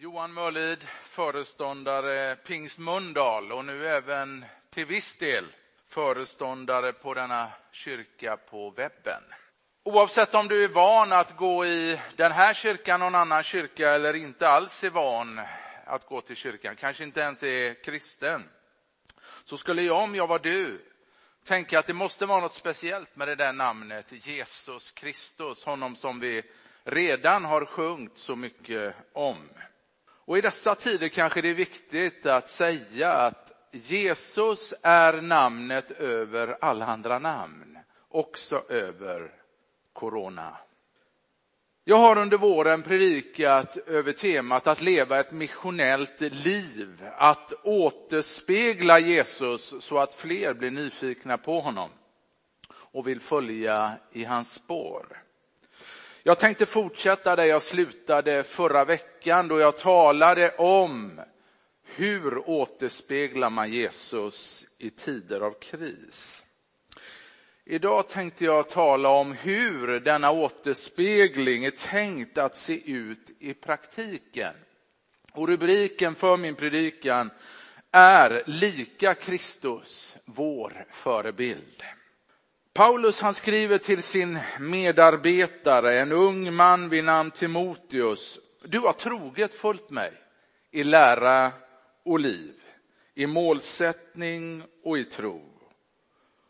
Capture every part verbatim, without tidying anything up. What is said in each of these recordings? Johan Mörlid, föreståndare Pingst Mölndal och nu även till viss del föreståndare på denna kyrka på webben. Oavsett om du är van att gå i den här kyrkan, någon annan kyrka eller inte alls är van att gå till kyrkan, kanske inte ens är kristen, så skulle jag, om jag var du, tänka att det måste vara något speciellt med det där namnet Jesus Kristus, honom som vi redan har sjungit så mycket om. Och i dessa tider kanske det är viktigt att säga att Jesus är namnet över alla andra namn, också över corona. Jag har under våren predikat över temat att leva ett missionellt liv, att återspegla Jesus så att fler blir nyfikna på honom och vill följa i hans spår. Jag tänkte fortsätta där jag slutade förra veckan, då jag talade om hur återspeglar man Jesus i tider av kris. Idag tänkte jag tala om hur denna återspegling är tänkt att se ut i praktiken. Och rubriken för min predikan är "Lika Kristus, vår förebild". Paulus, han skriver till sin medarbetare, en ung man vid namn Timoteus: "Du har troget följt mig i lära och liv, i målsättning och i tro."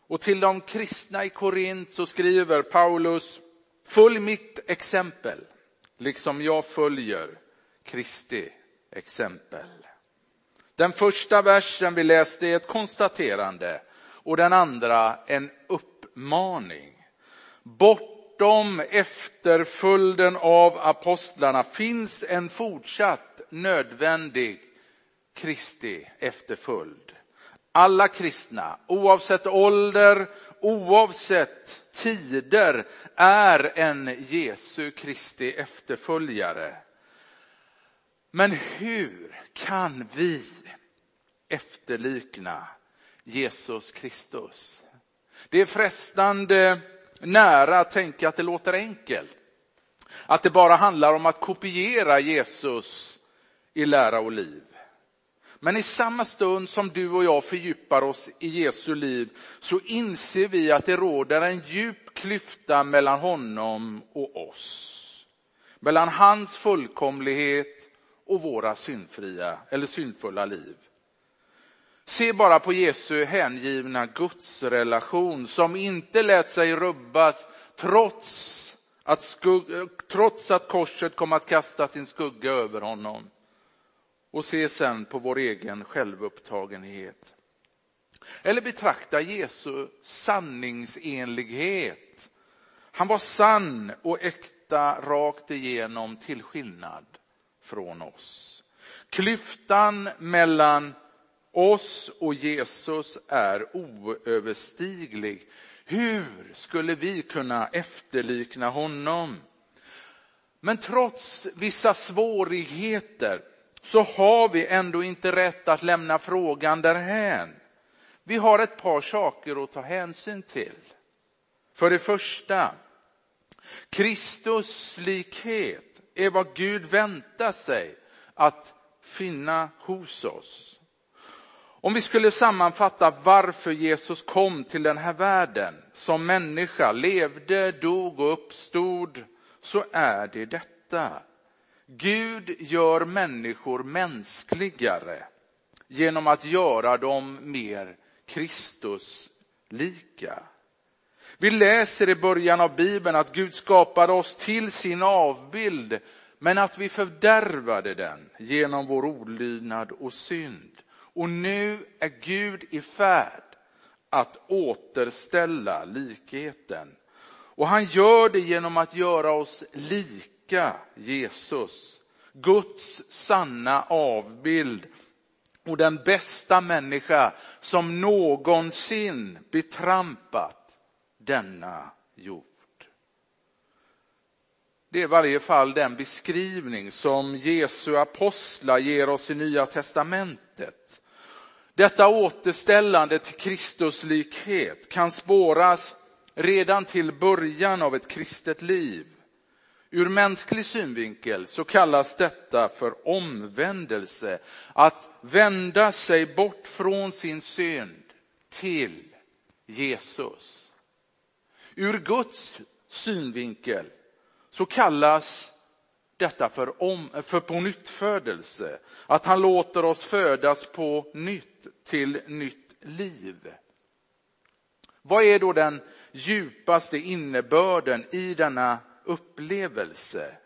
Och till de kristna i Korint så skriver Paulus: "Följ mitt exempel, liksom jag följer Kristi exempel." Den första versen vi läste är ett konstaterande och den andra en uppmaning. Bortom efterföljden av apostlarna finns en fortsatt nödvändig Kristi efterföljd. Alla kristna, oavsett ålder, oavsett tider, är en Jesu Kristi efterföljare. Men hur kan vi efterlikna Jesus Kristus? Det är frestande nära att tänka att det låter enkelt, att det bara handlar om att kopiera Jesus i lära och liv. Men i samma stund som du och jag fördjupar oss i Jesu liv så inser vi att det råder en djup klyfta mellan honom och oss. Mellan hans fullkomlighet och våra syndfria eller syndfulla liv. Se bara på Jesu hängivna Guds relation som inte lät sig rubbas trots att, skugg- trots att korset kom att kasta sin skugga över honom. Och se sen på vår egen självupptagenhet. Eller betrakta Jesu sanningsenlighet. Han var sann och äkta rakt igenom, till skillnad från oss. Klyftan mellan oss och Jesus är oöverstiglig. Hur skulle vi kunna efterlikna honom? Men trots vissa svårigheter så har vi ändå inte rätt att lämna frågan därhän. Vi har ett par saker att ta hänsyn till. För det första, Kristus likhet är vad Gud väntar sig att finna hos oss. Om vi skulle sammanfatta varför Jesus kom till den här världen som människa, levde, dog och uppstod, så är det detta. Gud gör människor mänskligare genom att göra dem mer Kristuslika. Vi läser i början av Bibeln att Gud skapade oss till sin avbild, men att vi fördärvade den genom vår olydnad och synd. Och nu är Gud i färd att återställa likheten. Och han gör det genom att göra oss lika Jesus, Guds sanna avbild och den bästa människa som någonsin betrampat denna jord. Det är i varje fall den beskrivning som Jesu apostlar ger oss i Nya Testamentet. Detta återställande till Kristus likhet kan spåras redan till början av ett kristet liv. Ur mänsklig synvinkel så kallas detta för omvändelse. Att vända sig bort från sin synd till Jesus. Ur Guds synvinkel så kallas detta för, om, för på nytt födelse. Att han låter oss födas på nytt till nytt liv. Vad är då den djupaste innebörden i denna upplevelse?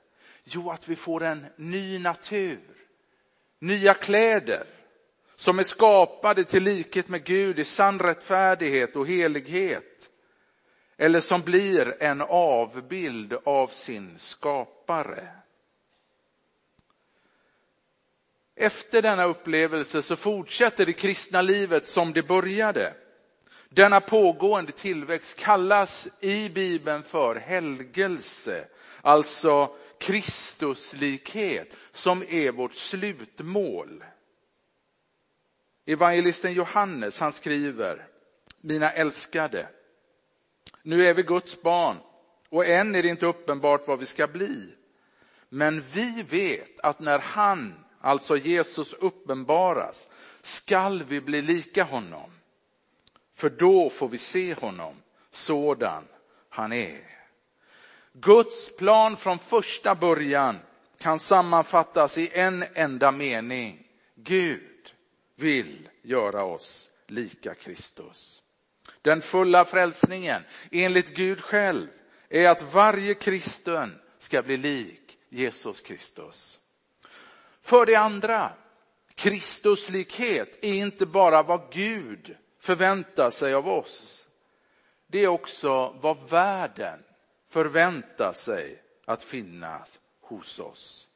Jo, att vi får en ny natur. Nya kläder som är skapade till likhet med Gud i sann rättfärdighet och helighet. Eller som blir en avbild av sin skapare. Efter denna upplevelse så fortsätter det kristna livet som det började. Denna pågående tillväxt kallas i Bibeln för helgelse, alltså Kristuslikhet, som är vårt slutmål. Evangelisten Johannes, han skriver: mina älskade, nu är vi Guds barn och än är det inte uppenbart vad vi ska bli. Men vi vet att när han, alltså Jesus, uppenbaras skall vi bli lika honom. För då får vi se honom sådan han är. Guds plan från första början kan sammanfattas i en enda mening. Gud vill göra oss lika Kristus. Den fulla frälsningen enligt Gud själv är att varje kristen ska bli lik Jesus Kristus. För det andra, Kristuslikhet är inte bara vad Gud förväntar sig av oss. Det är också vad världen förväntar sig att finnas hos oss.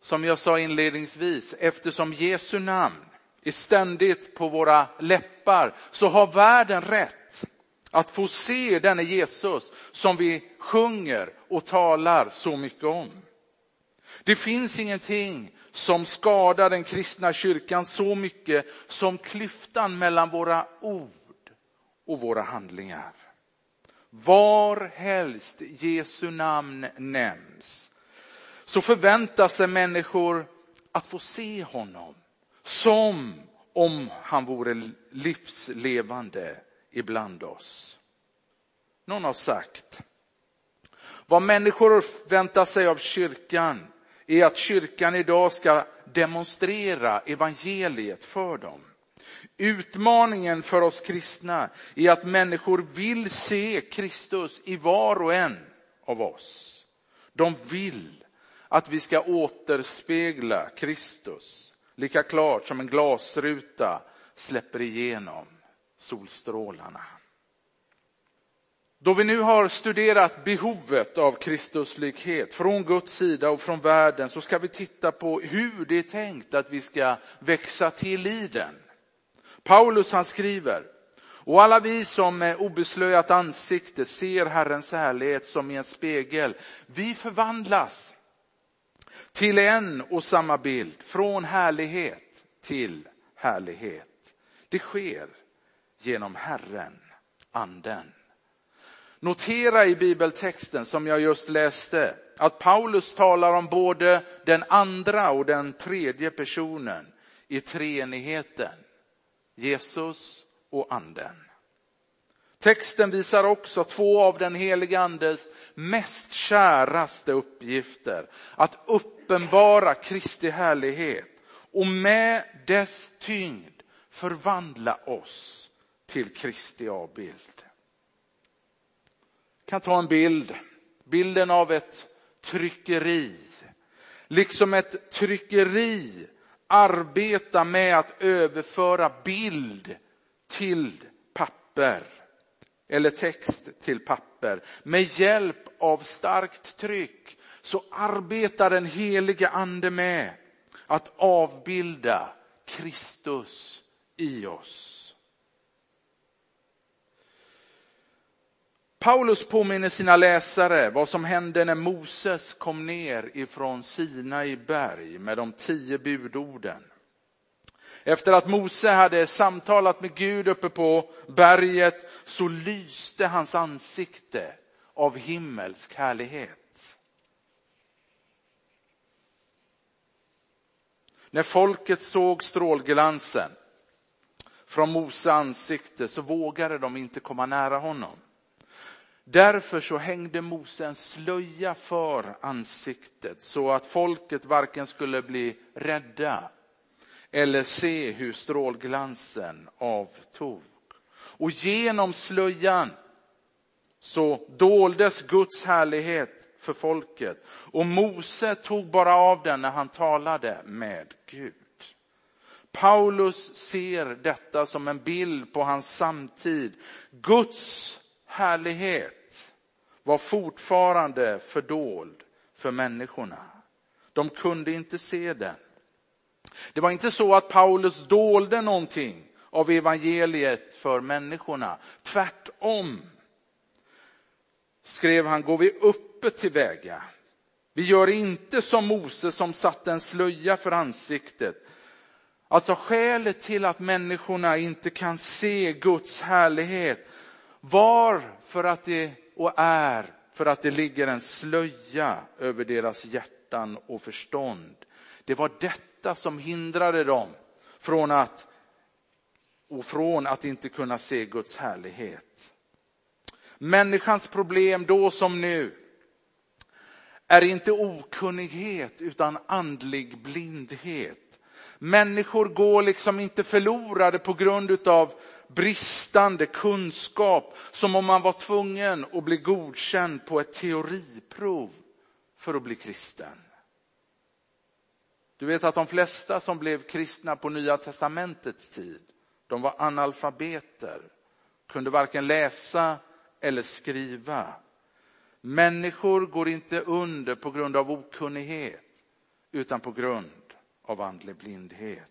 Som jag sa inledningsvis, eftersom Jesu namn är ständigt på våra läppar, så har världen rätt att få se denne Jesus som vi sjunger och talar så mycket om. Det finns ingenting som skadar den kristna kyrkan så mycket som klyftan mellan våra ord och våra handlingar. Var helst Jesu namn nämns så förväntar sig människor att få se honom som om han vore livslevande ibland oss. Någon har sagt: vad människor väntar sig av kyrkan är att kyrkan idag ska demonstrera evangeliet för dem. Utmaningen för oss kristna är att människor vill se Kristus i var och en av oss. De vill att vi ska återspegla Kristus lika klart som en glasruta släpper igenom solstrålarna. Då vi nu har studerat behovet av Kristuslikhet från Guds sida och från världen, så ska vi titta på hur det är tänkt att vi ska växa till i den. Paulus, han skriver: och alla vi som med obeslöjat ansikte ser Herrens härlighet som i en spegel, vi förvandlas till en och samma bild, från härlighet till härlighet. Det sker genom Herren, anden. Notera i bibeltexten som jag just läste att Paulus talar om både den andra och den tredje personen i treenigheten. Jesus och anden. Texten visar också två av den heliga andes mest käraste uppgifter: att uppenbara Kristi härlighet och med dess tyngd förvandla oss till Kristi avbild. Kan ta en bild, bilden av ett tryckeri. Liksom ett tryckeri arbeta med att överföra bild till papper eller text till papper. Med hjälp av starkt tryck så arbetar den helige ande med att avbilda Kristus i oss. Paulus påminner sina läsare vad som hände när Moses kom ner ifrån Sinaiberg med de tio budorden. Efter att Mose hade samtalat med Gud uppe på berget så lyste hans ansikte av himmelsk härlighet. När folket såg strålglansen från Mose ansikte så vågade de inte komma nära honom. Därför så hängde Mose en slöja för ansiktet så att folket varken skulle bli rädda eller se hur strålglansen avtog. Och genom slöjan så doldes Guds härlighet för folket. Och Mose tog bara av den när han talade med Gud. Paulus ser detta som en bild på hans samtid. Guds härlighet var fortfarande fördold för människorna. De kunde inte se den. Det var inte så att Paulus dolde någonting av evangeliet för människorna. Tvärtom skrev han, går vi uppe till väga. Vi gör inte som Moses som satte en slöja för ansiktet. Alltså skälet till att människorna inte kan se Guds härlighet var för att det, och är för att det ligger en slöja över deras hjärtan och förstånd. Det var detta som hindrade dem från att och från att inte kunna se Guds härlighet. Människans problem då som nu är inte okunnighet utan andlig blindhet. Människor går liksom inte förlorade på grund utav bristande kunskap, som om man var tvungen att bli godkänd på ett teoriprov för att bli kristen. Du vet att de flesta som blev kristna på Nya Testamentets tid, de var analfabeter, kunde varken läsa eller skriva. Människor går inte under på grund av okunnighet utan på grund av andlig blindhet.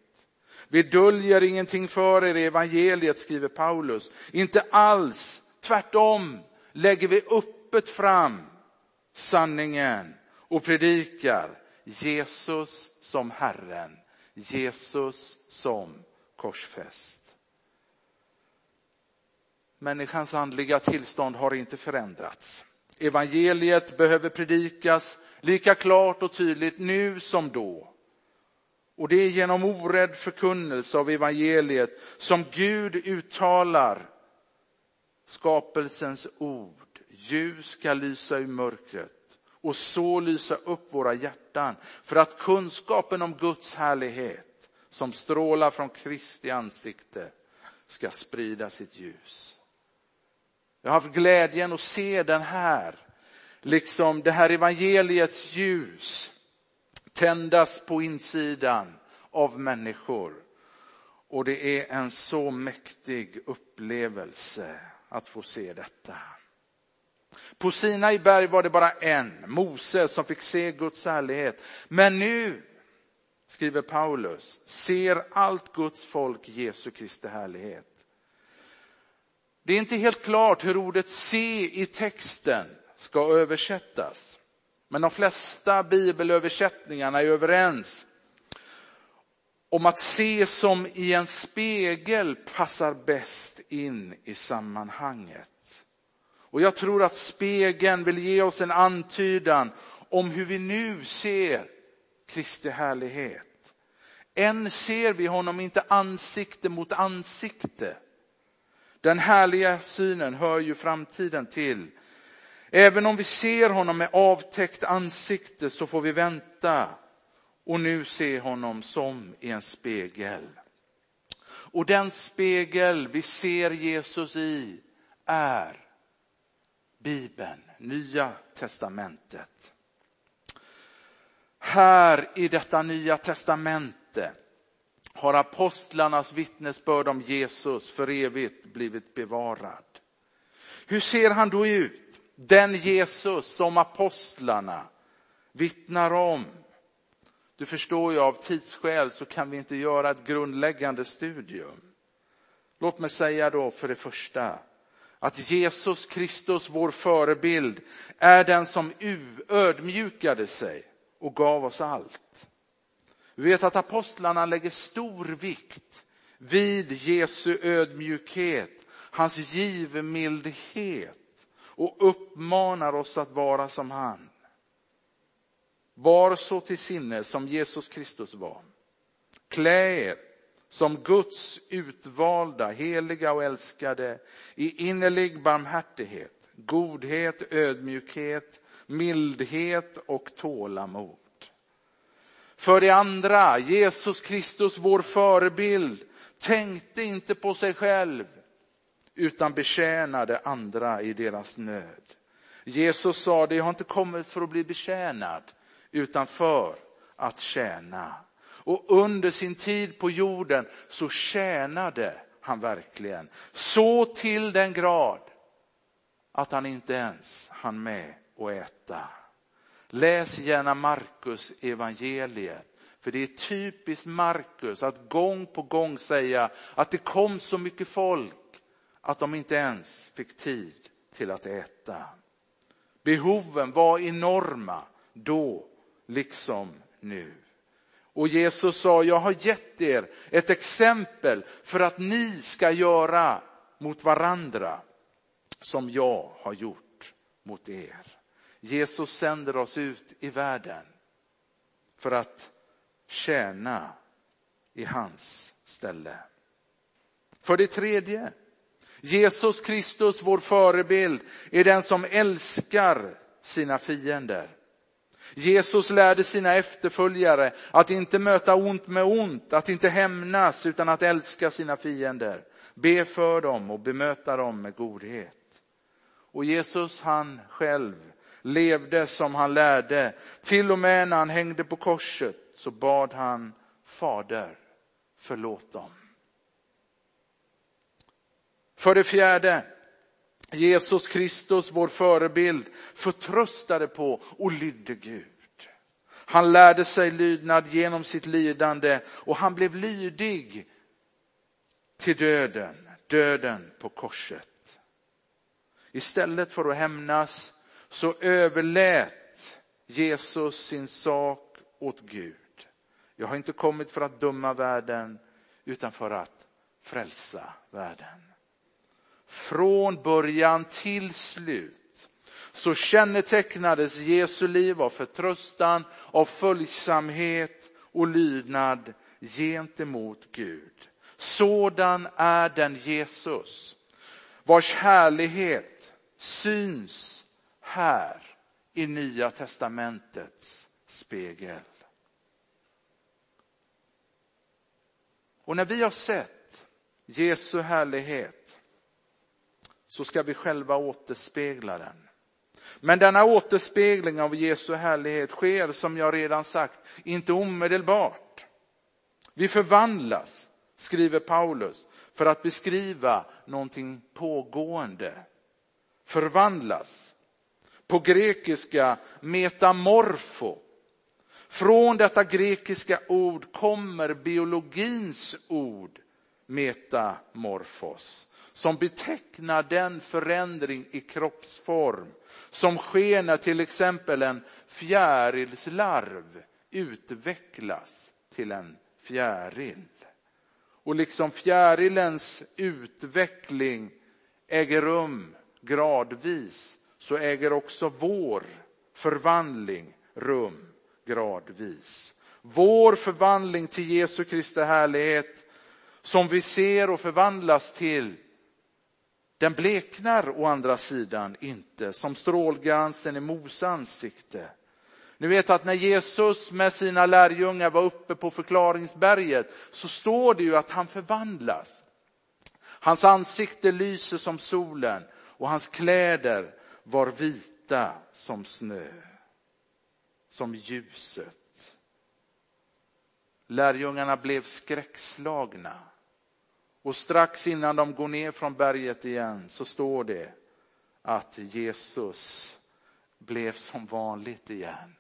Vi döljer ingenting för er i evangeliet, skriver Paulus. Inte alls, tvärtom lägger vi öppet fram sanningen och predikar Jesus som Herren, Jesus som korsfäst. Människans andliga tillstånd har inte förändrats. Evangeliet behöver predikas lika klart och tydligt nu som då. Och det är genom orädd förkunnelse av evangeliet som Gud uttalar skapelsens ord. Ljus ska lysa ur mörkret och så lysa upp våra hjärtan för att kunskapen om Guds härlighet som strålar från Kristi ansikte ska sprida sitt ljus. Jag har haft glädjen att se den här, liksom det här evangeliets ljus tändas på insidan av människor. Och det är en så mäktig upplevelse att få se detta. På Sinaiberg var det bara en, Mose, som fick se Guds härlighet. Men nu, skriver Paulus, ser allt Guds folk Jesu Kristi härlighet. Det är inte helt klart hur ordet se i texten ska översättas. Men de flesta bibelöversättningarna är överens om att se som i en spegel passar bäst in i sammanhanget. Och jag tror att spegeln vill ge oss en antydan om hur vi nu ser Kristi härlighet. Än ser vi honom inte ansikte mot ansikte. Den härliga synen hör ju framtiden till. Även om vi ser honom med avtäckt ansikte så får vi vänta och nu se honom som i en spegel. Och den spegel vi ser Jesus i är Bibeln, Nya Testamentet. Här i detta Nya Testamentet har apostlarnas vittnesbörd om Jesus för evigt blivit bevarad. Hur ser han då ut? Den Jesus som apostlarna vittnar om. Du förstår ju, av tidsskäl så kan vi inte göra ett grundläggande studium. Låt mig säga då för det första att Jesus Kristus, vår förebild, är den som ödmjukade sig och gav oss allt. Vi vet att apostlarna lägger stor vikt vid Jesu ödmjukhet, hans givmildhet, och uppmanar oss att vara som han. Var så till sinne som Jesus Kristus var. Klä er som Guds utvalda, heliga och älskade i innerlig barmhärtighet, godhet, ödmjukhet, mildhet och tålamod. För det andra, Jesus Kristus, vår förebild, tänkte inte på sig själv utan betjänade andra i deras nöd. Jesus sa det, jag har inte kommit för att bli betjänad utan för att tjäna. Och under sin tid på jorden så tjänade han verkligen. Så till den grad att han inte ens hann med att äta. Läs gärna Markus evangeliet. För det är typiskt Markus att gång på gång säga att det kom så mycket folk att de inte ens fick tid till att äta. Behoven var enorma då liksom nu. Och Jesus sa, jag har gett er ett exempel för att ni ska göra mot varandra som jag har gjort mot er. Jesus sänder oss ut i världen för att tjäna i hans ställe. För det tredje, Jesus Kristus, vår förebild, är den som älskar sina fiender. Jesus lärde sina efterföljare att inte möta ont med ont, att inte hämnas utan att älska sina fiender. Be för dem och bemöta dem med godhet. Och Jesus han själv levde som han lärde. Till och med när han hängde på korset så bad han, Fader, förlåt dem. För det fjärde, Jesus Kristus, vår förebild, förtröstade på och lydde Gud. Han lärde sig lydnad genom sitt lidande och han blev lydig till döden, döden på korset. Istället för att hämnas så överlät Jesus sin sak åt Gud. Jag har inte kommit för att döma världen utan för att frälsa världen. Från början till slut så kännetecknades Jesu liv av förtröstan, av följsamhet och lydnad gentemot Gud. Sådan är den Jesus vars härlighet syns här i Nya testamentets spegel. Och när vi har sett Jesu härlighet så ska vi själva återspegla den. Men denna återspegling av Jesu härlighet sker, som jag redan sagt, inte omedelbart. Vi förvandlas, skriver Paulus, för att beskriva någonting pågående. Förvandlas. På grekiska metamorfo. Från detta grekiska ord kommer biologins ord metamorfos, som betecknar den förändring i kroppsform som sker när till exempel en fjärilslarv utvecklas till en fjäril. Och liksom fjärilens utveckling äger rum gradvis, så äger också vår förvandling rum gradvis. Vår förvandling till Jesu Kristi härlighet som vi ser och förvandlas till, den bleknar å andra sidan inte, som strålglansen i Moses ansikte. Ni vet att när Jesus med sina lärjungar var uppe på Förklaringsberget så står det ju att han förvandlas. Hans ansikte lyser som solen och hans kläder var vita som snö, som ljuset. Lärjungarna blev skräckslagna. Och strax innan de går ner från berget igen så står det att Jesus blev som vanligt igen.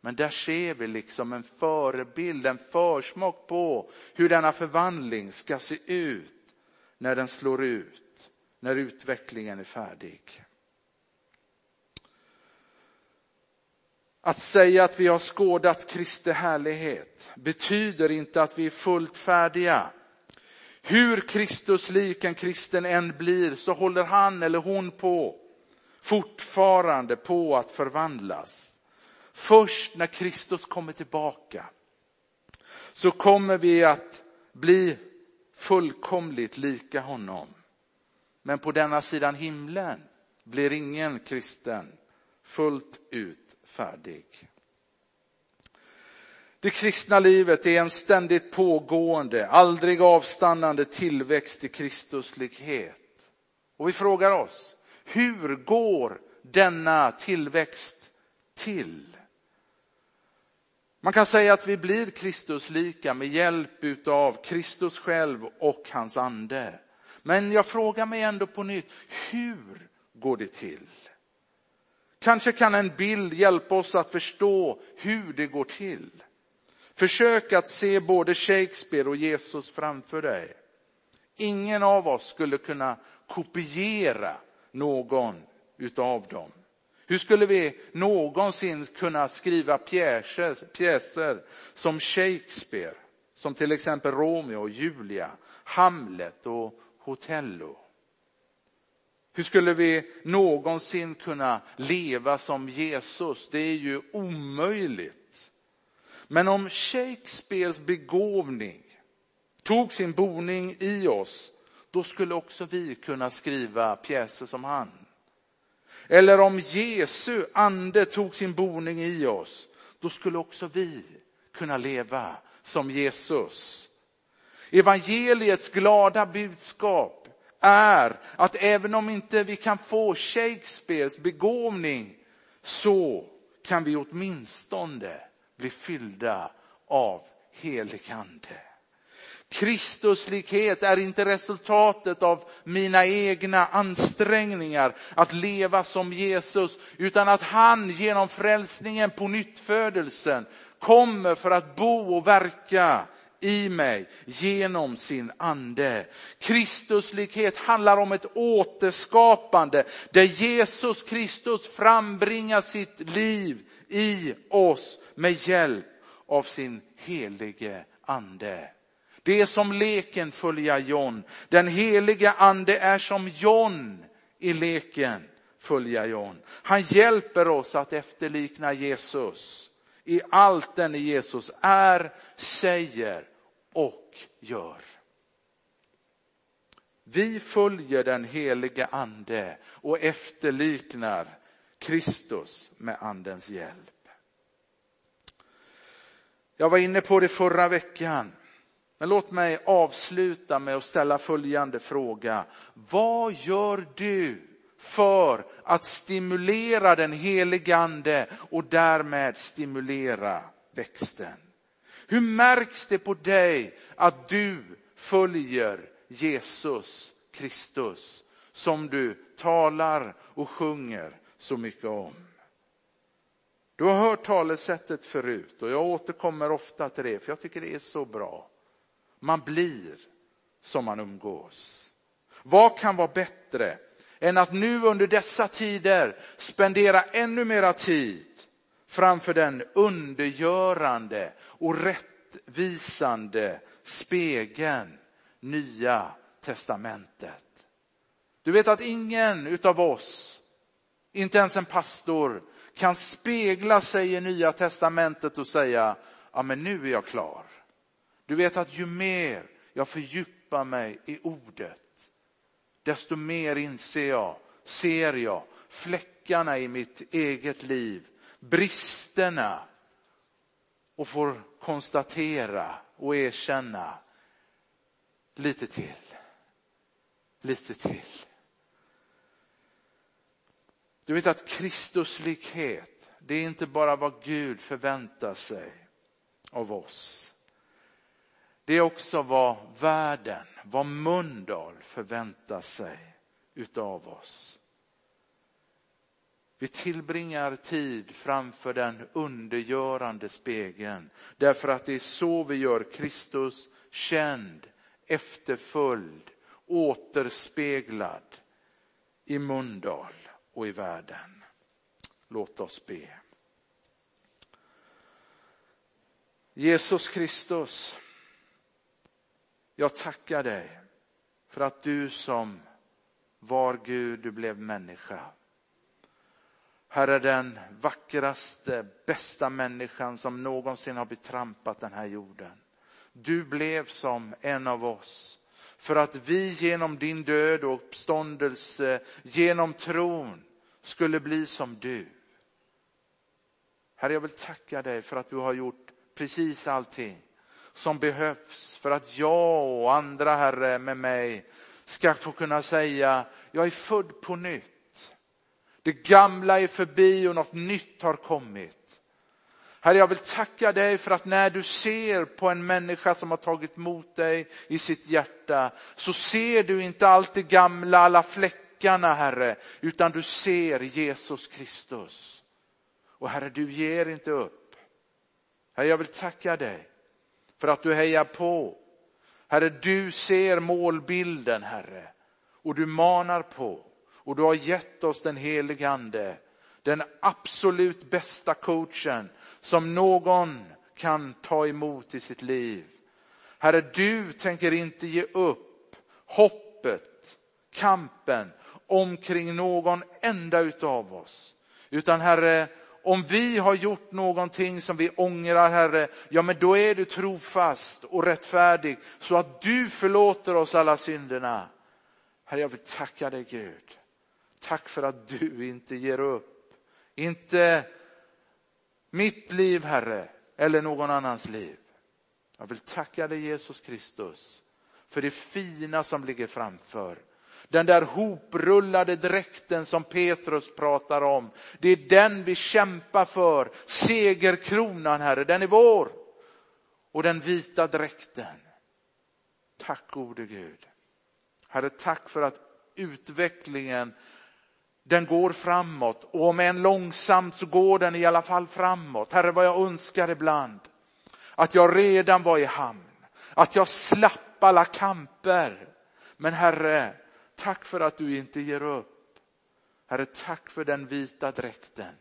Men där ser vi liksom en förebild, en försmak på hur denna förvandling ska se ut när den slår ut, när utvecklingen är färdig. Att säga att vi har skådat Kristi härlighet betyder inte att vi är fullt färdiga. Hur Kristuslik en kristen än blir så håller han eller hon på fortfarande på att förvandlas. Först när Kristus kommer tillbaka så kommer vi att bli fullkomligt lika honom. Men på denna sidan himlen blir ingen kristen fullt ut färdig. Det kristna livet är en ständigt pågående, aldrig avstannande tillväxt i kristuslighet. Och vi frågar oss, hur går denna tillväxt till? Man kan säga att vi blir kristuslika med hjälp av Kristus själv och hans ande. Men jag frågar mig ändå på nytt, hur går det till? Kanske kan en bild hjälpa oss att förstå hur det går till. Försök att se både Shakespeare och Jesus framför dig. Ingen av oss skulle kunna kopiera någon utav dem. Hur skulle vi någonsin kunna skriva pjäser, pjäser som Shakespeare, som till exempel Romeo och Julia, Hamlet och Otello? Hur skulle vi någonsin kunna leva som Jesus? Det är ju omöjligt. Men om Shakespeares begåvning tog sin boning i oss, då skulle också vi kunna skriva pjäser som han. Eller om Jesu ande tog sin boning i oss, då skulle också vi kunna leva som Jesus. Evangeliets glada budskap är att även om inte vi kan få Shakespeares begåvning, så kan vi åtminstone bli fyllda av helig ande. Kristuslikhet är inte resultatet av mina egna ansträngningar att leva som Jesus, utan att han genom frälsningen på nyttfödelsen kommer för att bo och verka i mig genom sin ande. Kristuslikhet handlar om ett återskapande där Jesus Kristus frambringar sitt liv i oss med hjälp av sin helige ande. Det är som leken följa John. Den heliga ande är som John i leken följa John. Han hjälper oss att efterlikna Jesus i allt den Jesus är, säger och gör. Vi följer den heliga ande och efterliknar Kristus med andens hjälp. Jag var inne på det förra veckan. Men låt mig avsluta med att ställa följande fråga. Vad gör du för att stimulera den heliga ande och därmed stimulera växten? Hur märks det på dig att du följer Jesus Kristus som du talar och sjunger så mycket om? Du har hört talesättet förut och jag återkommer ofta till det, för jag tycker det är så bra. Man blir som man umgås. Vad kan vara bättre än att nu under dessa tider spendera ännu mera tid framför den undergörande och rättvisande spegeln, Nya Testamentet. Du vet att ingen utav oss, inte ens en pastor, kan spegla sig i Nya Testamentet och säga, ja men nu är jag klar. Du vet att ju mer jag fördjupar mig i ordet, desto mer inser jag, ser jag fläckarna i mitt eget liv, bristerna, och får konstatera och erkänna lite till, lite till. Du vet att kristuslikhet, det är inte bara vad Gud förväntar sig av oss. Det är också vad världen, vad Mölndal förväntar sig utav oss. Vi tillbringar tid framför den undergörande spegeln, därför att det är så vi gör Kristus känd, efterföljd, återspeglad i Mölndal och i världen. Låt oss be. Jesus Kristus, jag tackar dig för att du som var Gud, du blev människa. Herre, den vackraste, bästa människan som någonsin har betrampat den här jorden. Du blev som en av oss, för att vi genom din död och uppståndelse, genom tron, skulle bli som du. Herre, jag vill tacka dig för att du har gjort precis allting som behövs för att jag och andra, Herre, med mig ska få kunna säga: jag är född på nytt. Det gamla är förbi och något nytt har kommit. Herre, jag vill tacka dig för att när du ser på en människa som har tagit emot dig i sitt hjärta, så ser du inte allt det gamla, alla fläckarna, Herre, utan du ser Jesus Kristus. Och Herre, du ger inte upp. Herre, jag vill tacka dig för att du hejar på. Herre, du ser målbilden, Herre. Och du manar på. Och du har gett oss den helige Ande. Den absolut bästa coachen som någon kan ta emot i sitt liv. Herre, du tänker inte ge upp hoppet, kampen omkring någon enda utav oss. Utan Herre, om vi har gjort någonting som vi ångrar, Herre, ja men då är du trofast och rättfärdig så att du förlåter oss alla synderna. Herre, jag vill tacka dig, Gud. Tack för att du inte ger upp. Inte mitt liv, Herre, eller någon annans liv. Jag vill tacka dig, Jesus Kristus, för det fina som ligger framför. Den där hoprullade dräkten som Petrus pratar om. Det är den vi kämpar för. Segerkronan, Herre, den är vår. Och den vita dräkten. Tack, gode Gud. Herre, tack för att utvecklingen, den går framåt. Och om än långsamt så går den i alla fall framåt. Herre, vad jag önskar ibland. Att jag redan var i hamn. Att jag slapp alla kamper. Men Herre, tack för att du inte ger upp. Herre, tack för den vita dräkten.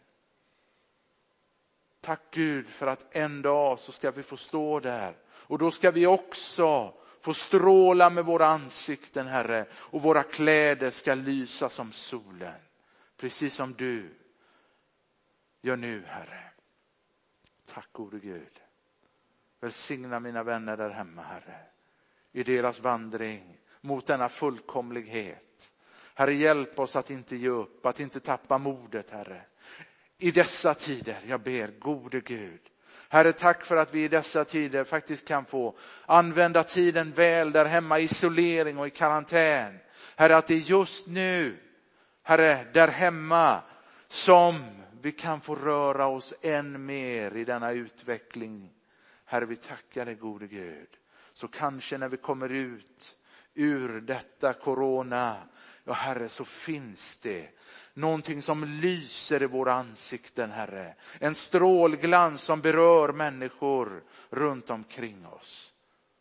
Tack Gud för att en dag så ska vi få stå där. Och då ska vi också få stråla med våra ansikten, Herre. Och våra kläder ska lysa som solen. Precis som du gör nu, Herre. Tack gode Gud. Välsigna mina vänner där hemma, Herre. I deras vandring mot denna fullkomlighet. Herre, hjälp oss att inte ge upp, att inte tappa modet, Herre. I dessa tider, jag ber, gode Gud. Herre, tack för att vi i dessa tider faktiskt kan få använda tiden väl där hemma i isolering och i karantän. Herre, att det är just nu, Herre, där hemma som vi kan få röra oss än mer i denna utveckling. Herre, vi tackar dig, gode Gud. Så kanske när vi kommer ut ur detta corona, ja Herre, så finns det någonting som lyser i våra ansikten, Herre. En strålglans som berör människor runt omkring oss.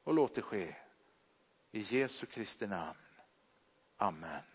Och låt det ske. I Jesu Kristi namn. Amen.